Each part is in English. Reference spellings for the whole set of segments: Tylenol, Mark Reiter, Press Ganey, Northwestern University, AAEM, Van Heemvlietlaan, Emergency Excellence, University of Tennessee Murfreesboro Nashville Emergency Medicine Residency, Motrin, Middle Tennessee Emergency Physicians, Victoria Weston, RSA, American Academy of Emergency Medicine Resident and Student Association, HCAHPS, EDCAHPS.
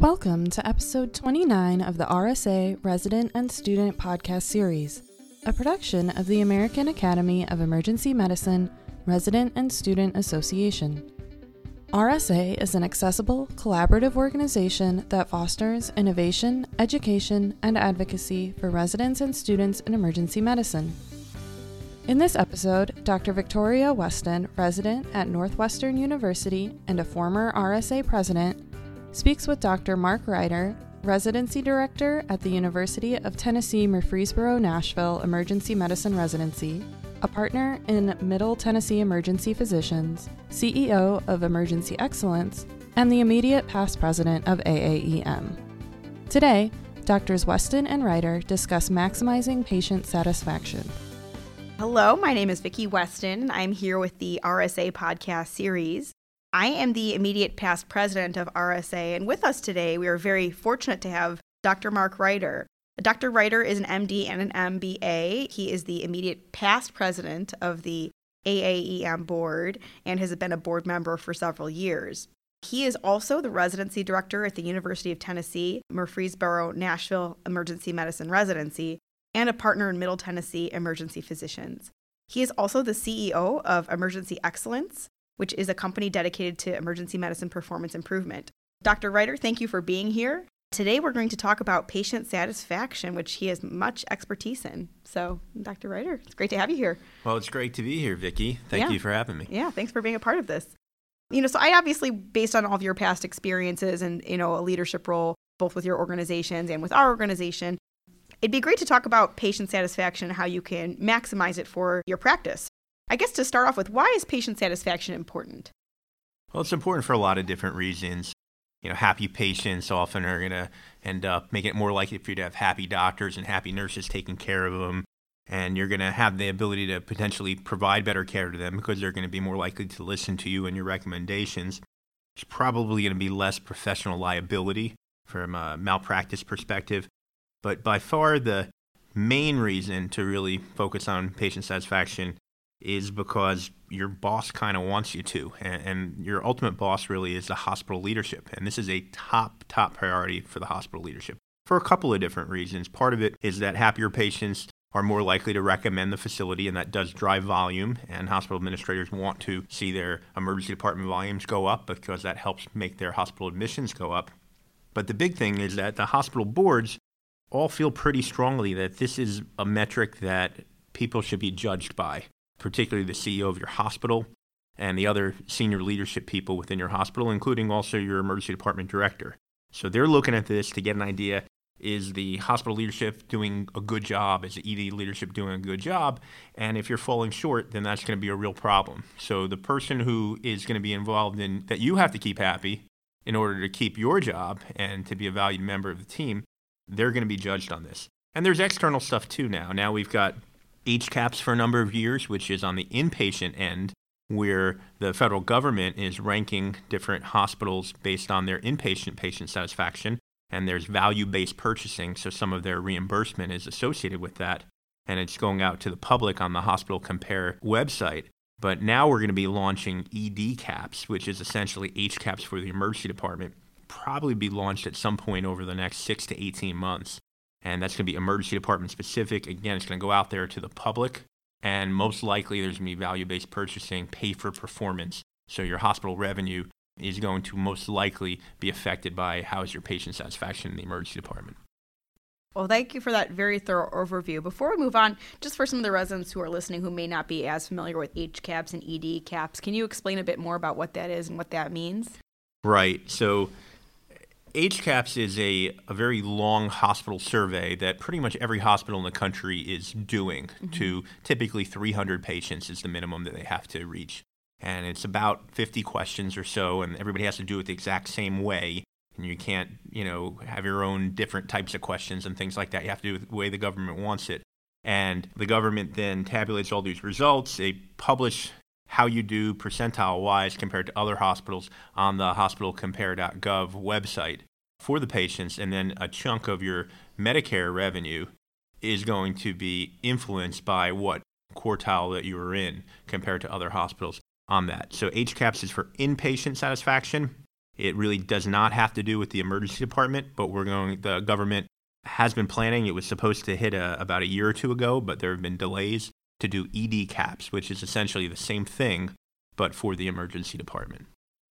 Welcome to episode 29 of the RSA Resident and Student Podcast Series, a production of the American Academy of Emergency Medicine Resident and Student Association. RSA is an accessible, collaborative organization that fosters innovation, education, and advocacy for residents and students in emergency medicine. In this episode, Dr. Victoria Weston, resident at Northwestern University and a former RSA president, speaks with Dr. Mark Reiter, residency director at the University of Tennessee Murfreesboro Nashville Emergency Medicine Residency, a partner in Middle Tennessee Emergency Physicians, CEO of Emergency Excellence, and the immediate past president of AAEM. Today, Drs. Weston and Reiter discuss maximizing patient satisfaction. Hello, my name is Vicki Weston. I'm here with the RSA podcast series. I am the immediate past president of RSA, and with us today, we are very fortunate to have Dr. Mark Reiter. Dr. Reiter is an MD and an MBA. He is the immediate past president of the AAEM board and has been a board member for several years. He is also the residency director at the University of Tennessee Murfreesboro Nashville Emergency Medicine Residency, and a partner in Middle Tennessee Emergency Physicians. He is also the CEO of Emergency Excellence, which is a company dedicated to emergency medicine performance improvement. Dr. Reiter, thank you for being here. Today we're going to talk about patient satisfaction, which he has much expertise in. So, Dr. Reiter, it's great to have you here. Well, it's great to be here, Vicki. Thank you for having me. Yeah, thanks for being a part of this. So I obviously, based on all of your past experiences and, a leadership role, both with your organizations and with our organization, it'd be great to talk about patient satisfaction and how you can maximize it for your practice. I guess to start off with, why is patient satisfaction important? Well, it's important for a lot of different reasons. Happy patients often are going to end up making it more likely for you to have happy doctors and happy nurses taking care of them. And you're going to have the ability to potentially provide better care to them because they're going to be more likely to listen to you and your recommendations. It's probably going to be less professional liability from a malpractice perspective. But by far the main reason to really focus on patient satisfaction is because your boss kind of wants you to, and your ultimate boss really is the hospital leadership. And this is a top priority for the hospital leadership for a couple of different reasons. Part of it is that happier patients are more likely to recommend the facility, and that does drive volume, and hospital administrators want to see their emergency department volumes go up because that helps make their hospital admissions go up. But the big thing is that the hospital boards all feel pretty strongly that this is a metric that people should be judged by, particularly the CEO of your hospital and the other senior leadership people within your hospital, including also your emergency department director. So they're looking at this to get an idea, is the hospital leadership doing a good job? Is the ED leadership doing a good job? And if you're falling short, then that's going to be a real problem. So the person who is going to be involved in that you have to keep happy in order to keep your job and to be a valued member of the team, they're going to be judged on this. And there's external stuff too now. Now we've got HCAHPS for a number of years, which is on the inpatient end, where the federal government is ranking different hospitals based on their inpatient patient satisfaction. And there's value-based purchasing, so some of their reimbursement is associated with that. And it's going out to the public on the Hospital Compare website. But now we're going to be launching EDCAHPS, which is essentially HCAHPS for the emergency department. Probably be launched at some point over the next 6 to 18 months. And that's going to be emergency department specific. Again, it's going to go out there to the public. And most likely there's going to be value-based purchasing, pay for performance. So your hospital revenue is going to most likely be affected by how is your patient satisfaction in the emergency department. Well, thank you for that very thorough overview. Before we move on, just for some of the residents who are listening who may not be as familiar with HCAHPS and EDCAHPS, can you explain a bit more about what that is and what that means? Right. So HCAHPS is a very long hospital survey that pretty much every hospital in the country is doing to typically 300 patients is the minimum that they have to reach. And it's about 50 questions or so, and everybody has to do it the exact same way. And you can't, have your own different types of questions and things like that. You have to do it the way the government wants it. And the government then tabulates all these results. They publish how you do percentile-wise compared to other hospitals on the hospitalcompare.gov website for the patients, and then a chunk of your Medicare revenue is going to be influenced by what quartile that you are in compared to other hospitals on that. So HCAHPS is for inpatient satisfaction. It really does not have to do with the emergency department, but the government has been planning. It was supposed to hit about a year or two ago, but there have been delays to do EDCAHPS, which is essentially the same thing, but for the emergency department.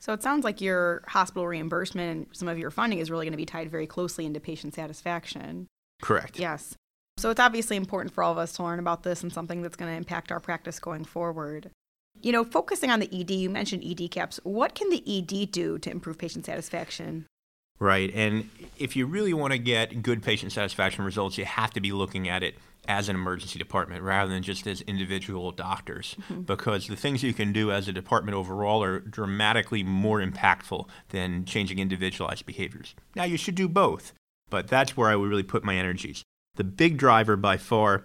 So it sounds like your hospital reimbursement and some of your funding is really going to be tied very closely into patient satisfaction. Correct. Yes. So it's obviously important for all of us to learn about this and something that's going to impact our practice going forward. You know, focusing on the ED, you mentioned EDCAHPS. What can the ED do to improve patient satisfaction? Right. And if you really want to get good patient satisfaction results, you have to be looking at it as an emergency department rather than just as individual doctors, mm-hmm. because the things you can do as a department overall are dramatically more impactful than changing individualized behaviors. Now, you should do both, but that's where I would really put my energies. The big driver by far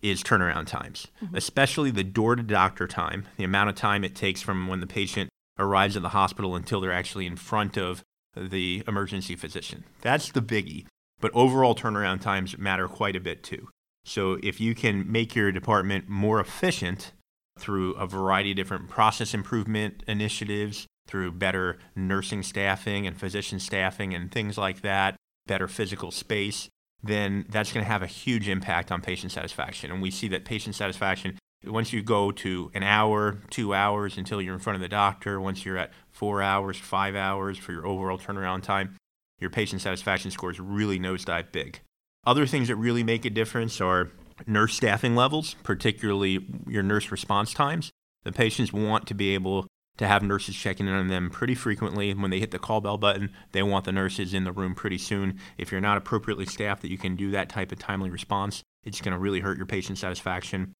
is turnaround times, mm-hmm. especially the door-to-doctor time, the amount of time it takes from when the patient arrives at the hospital until they're actually in front of the emergency physician. That's the biggie. But overall turnaround times matter quite a bit too. So if you can make your department more efficient through a variety of different process improvement initiatives, through better nursing staffing and physician staffing and things like that, better physical space, then that's going to have a huge impact on patient satisfaction. And we see that patient satisfaction, once you go to an hour, 2 hours until you're in front of the doctor, once you're at 4 hours, 5 hours for your overall turnaround time, your patient satisfaction scores really nosedive big. Other things that really make a difference are nurse staffing levels, particularly your nurse response times. The patients want to be able to have nurses checking in on them pretty frequently. When they hit the call bell button, they want the nurses in the room pretty soon. If you're not appropriately staffed that you can do that type of timely response, it's going to really hurt your patient satisfaction.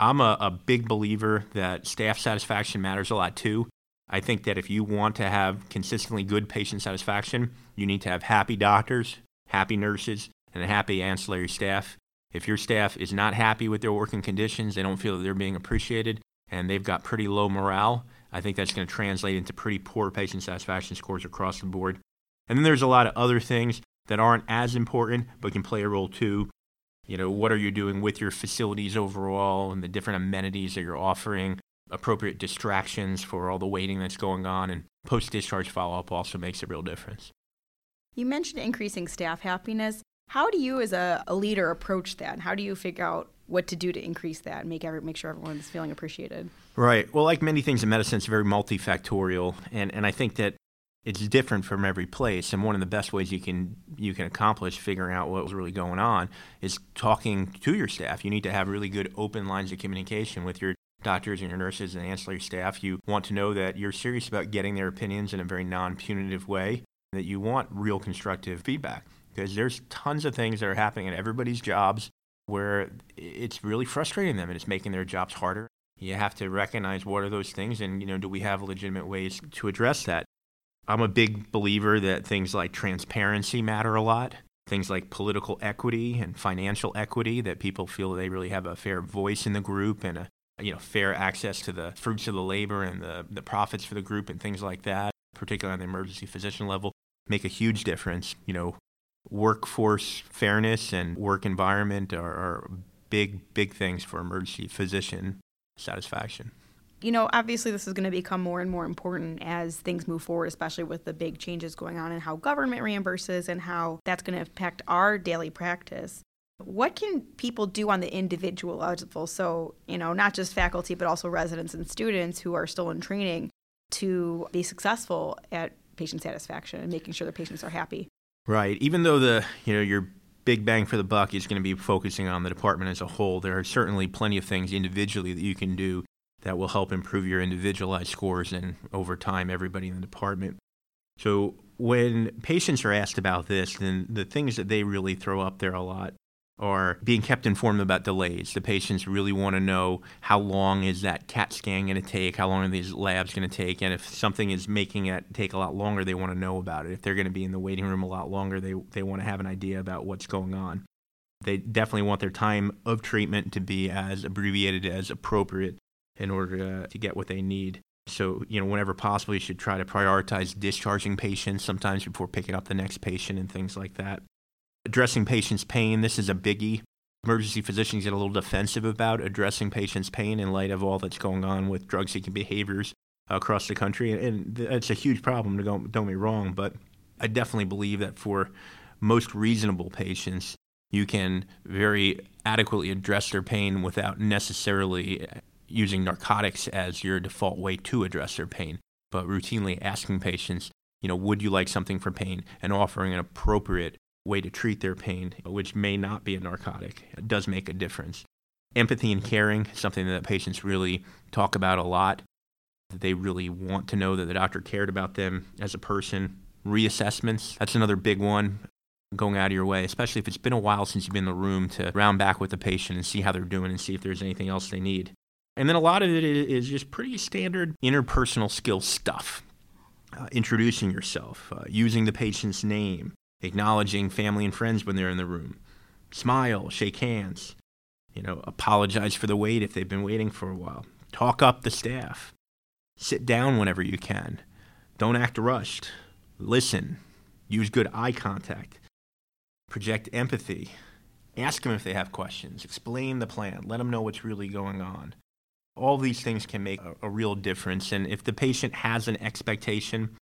I'm a big believer that staff satisfaction matters a lot too. I think that if you want to have consistently good patient satisfaction, you need to have happy doctors, happy nurses, and a happy ancillary staff. If your staff is not happy with their working conditions, they don't feel that they're being appreciated, and they've got pretty low morale, I think that's going to translate into pretty poor patient satisfaction scores across the board. And then there's a lot of other things that aren't as important but can play a role too. You know, what are you doing with your facilities overall and the different amenities that you're offering, appropriate distractions for all the waiting that's going on, and post-discharge follow-up also makes a real difference. You mentioned increasing staff happiness. How do you as a leader approach that? How do you figure out what to do to increase that and make sure everyone's feeling appreciated? Right. Well, like many things in medicine, it's very multifactorial. And I think that it's different from every place. And one of the best ways you can accomplish figuring out what was really going on is talking to your staff. You need to have really good open lines of communication with your doctors and your nurses and ancillary staff. You want to know that you're serious about getting their opinions in a very non-punitive way, that you want real constructive feedback. Because there's tons of things that are happening in everybody's jobs where it's really frustrating them and it's making their jobs harder. You have to recognize what are those things and, you know, do we have legitimate ways to address that? I'm a big believer that things like transparency matter a lot, things like political equity and financial equity, that people feel they really have a fair voice in the group and a, you know, fair access to the fruits of the labor and the profits for the group and things like that, particularly on the emergency physician level, make a huge difference. You know, workforce fairness and work environment are big, big things for emergency physician satisfaction. You know, obviously this is going to become more and more important as things move forward, especially with the big changes going on in how government reimburses and how that's going to impact our daily practice. What can people do on the individual level? So, you know, not just faculty, but also residents and students who are still in training to be successful at patient satisfaction and making sure the patients are happy. Right. Even though your big bang for the buck is going to be focusing on the department as a whole, there are certainly plenty of things individually that you can do that will help improve your individualized scores and over time everybody in the department. So when patients are asked about this, then the things that they really throw up there a lot are being kept informed about delays. The patients really want to know how long is that CAT scan going to take, how long are these labs going to take, and if something is making it take a lot longer, they want to know about it. If they're going to be in the waiting room a lot longer, they want to have an idea about what's going on. They definitely want their time of treatment to be as abbreviated as appropriate in order to get what they need. So, you know, whenever possible, you should try to prioritize discharging patients sometimes before picking up the next patient and things like that. Addressing patients' pain, this is a biggie. Emergency physicians get a little defensive about addressing patients' pain in light of all that's going on with drug-seeking behaviors across the country, and it's a huge problem, don't get me wrong, but I definitely believe that for most reasonable patients, you can very adequately address their pain without necessarily using narcotics as your default way to address their pain, but routinely asking patients, would you like something for pain, and offering an appropriate way to treat their pain, which may not be a narcotic, does make a difference. Empathy and caring, something that patients really talk about a lot. They really want to know that the doctor cared about them as a person. Reassessments, that's another big one. Going out of your way, especially if it's been a while since you've been in the room, to round back with the patient and see how they're doing and see if there's anything else they need. And then a lot of it is just pretty standard interpersonal skill stuff. Introducing yourself, using the patient's name, acknowledging family and friends when they're in the room, smile, shake hands, apologize for the wait if they've been waiting for a while, talk up the staff, sit down whenever you can, don't act rushed, listen, use good eye contact, project empathy, ask them if they have questions, explain the plan, let them know what's really going on. All these things can make a real difference, and if the patient has an expectation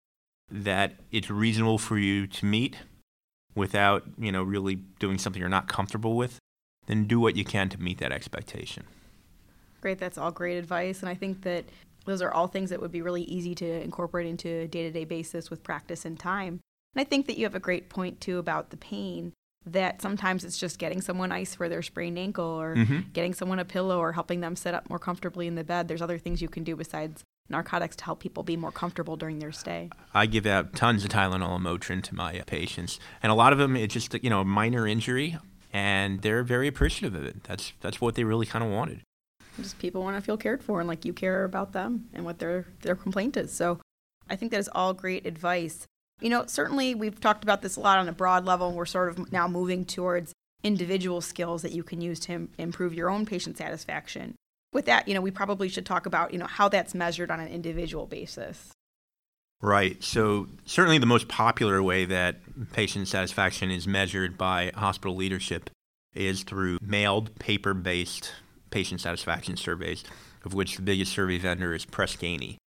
that it's reasonable for you to meet without, really doing something you're not comfortable with, then do what you can to meet that expectation. Great, that's all great advice, and I think that those are all things that would be really easy to incorporate into a day-to-day basis with practice and time. And I think that you have a great point, too, about the pain, that sometimes it's just getting someone ice for their sprained ankle or getting someone a pillow or helping them sit up more comfortably in the bed. There's other things you can do besides narcotics to help people be more comfortable during their stay. I give out tons of Tylenol and Motrin to my patients. And a lot of them, it's just, a minor injury, and they're very appreciative of it. That's what they really kind of wanted. Just people want to feel cared for, and like you care about them and what their complaint is. So I think that is all great advice. Certainly we've talked about this a lot on a broad level, and we're sort of now moving towards individual skills that you can use to improve your own patient satisfaction. With that, we probably should talk about, how that's measured on an individual basis. Right. So certainly the most popular way that patient satisfaction is measured by hospital leadership is through mailed paper-based patient satisfaction surveys, of which the biggest survey vendor is Press Ganey.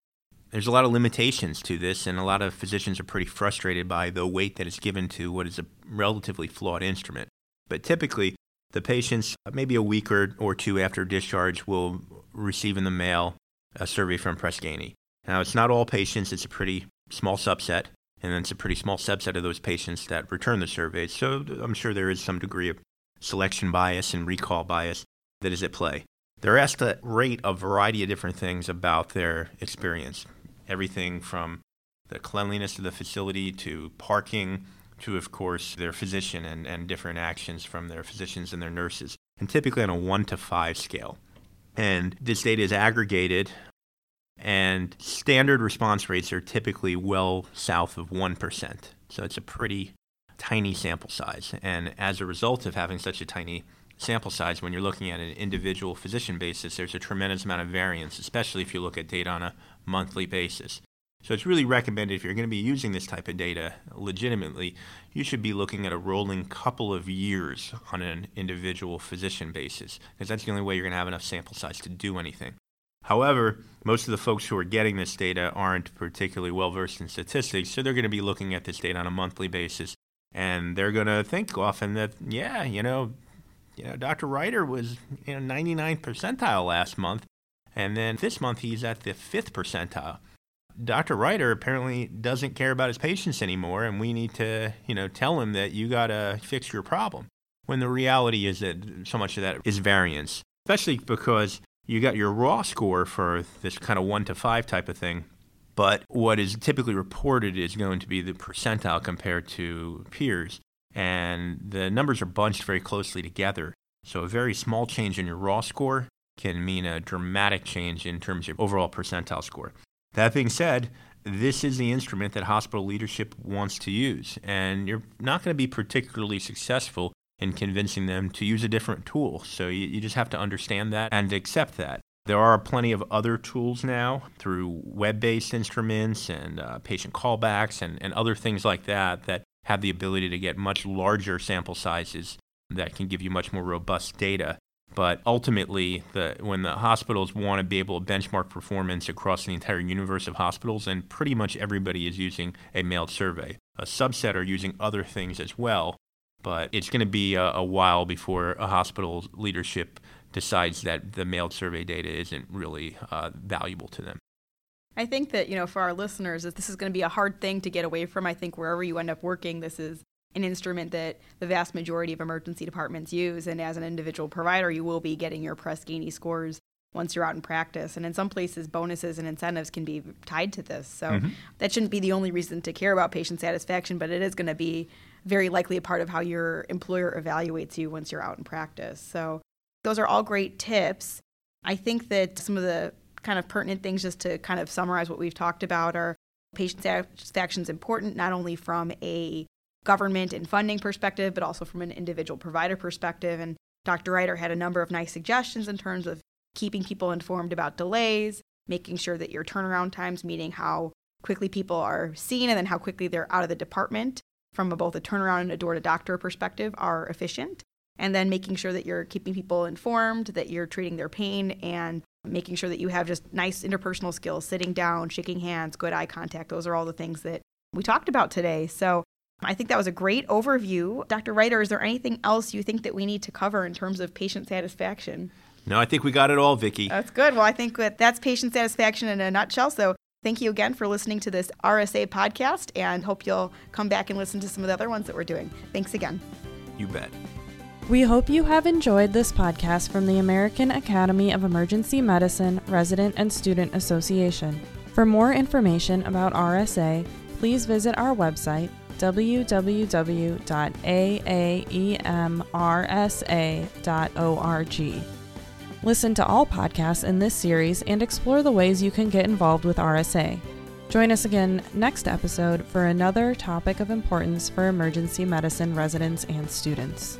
There's a lot of limitations to this, and a lot of physicians are pretty frustrated by the weight that is given to what is a relatively flawed instrument. But typically, the patients, maybe a week or two after discharge, will receive in the mail a survey from Press Ganey. Now, it's not all patients. It's a pretty small subset, and it's a pretty small subset of those patients that return the surveys. So I'm sure there is some degree of selection bias and recall bias that is at play. They're asked to rate a variety of different things about their experience. Everything from the cleanliness of the facility to parking to, of course, their physician and different actions from their physicians and their nurses, and typically on a 1 to 5 scale. And this data is aggregated, and standard response rates are typically well south of 1%. So it's a pretty tiny sample size. And as a result of having such a tiny sample size, when you're looking at an individual physician basis, there's a tremendous amount of variance, especially if you look at data on a monthly basis. So it's really recommended, if you're going to be using this type of data legitimately, you should be looking at a rolling couple of years on an individual physician basis, because that's the only way you're going to have enough sample size to do anything. However, most of the folks who are getting this data aren't particularly well-versed in statistics, so they're going to be looking at this data on a monthly basis, and they're going to think often that, Dr. Reiter was 99th percentile last month, and then this month he's at the 5th percentile. Dr. Reiter apparently doesn't care about his patients anymore, and we need to, tell him that you got to fix your problem, when the reality is that so much of that is variance, especially because you got your raw score for this kind of 1 to 5 type of thing, but what is typically reported is going to be the percentile compared to peers. And the numbers are bunched very closely together. So a very small change in your raw score can mean a dramatic change in terms of your overall percentile score. That being said, this is the instrument that hospital leadership wants to use, and you're not going to be particularly successful in convincing them to use a different tool. So you just have to understand that and accept that. There are plenty of other tools now through web-based instruments and patient callbacks and other things like that have the ability to get much larger sample sizes that can give you much more robust data. But ultimately, when the hospitals want to be able to benchmark performance across the entire universe of hospitals, and pretty much everybody is using a mailed survey. A subset are using other things as well, but it's going to be a while before a hospital's leadership decides that the mailed survey data isn't really valuable to them. I think that, for our listeners, this is going to be a hard thing to get away from. I think wherever you end up working, this is an instrument that the vast majority of emergency departments use, and as an individual provider, you will be getting your Press Ganey scores once you're out in practice. And in some places, bonuses and incentives can be tied to this. So that shouldn't be the only reason to care about patient satisfaction, but it is going to be very likely a part of how your employer evaluates you once you're out in practice. So those are all great tips. I think that some of the kind of pertinent things, just to kind of summarize what we've talked about, are patient satisfaction is important, not only from a government and funding perspective, but also from an individual provider perspective. And Dr. Reiter had a number of nice suggestions in terms of keeping people informed about delays, making sure that your turnaround times, meaning how quickly people are seen and then how quickly they're out of the department from both a turnaround and a door-to-doctor perspective, are efficient. And then making sure that you're keeping people informed, that you're treating their pain, and making sure that you have just nice interpersonal skills, sitting down, shaking hands, good eye contact. Those are all the things that we talked about today. So I think that was a great overview. Dr. Reiter, is there anything else you think that we need to cover in terms of patient satisfaction? No, I think we got it all, Vicki. That's good. Well, I think that's patient satisfaction in a nutshell. So thank you again for listening to this RSA podcast, and hope you'll come back and listen to some of the other ones that we're doing. Thanks again. You bet. We hope you have enjoyed this podcast from the American Academy of Emergency Medicine Resident and Student Association. For more information about RSA, please visit our website, www.aaemrsa.org. Listen to all podcasts in this series and explore the ways you can get involved with RSA. Join us again next episode for another topic of importance for emergency medicine residents and students.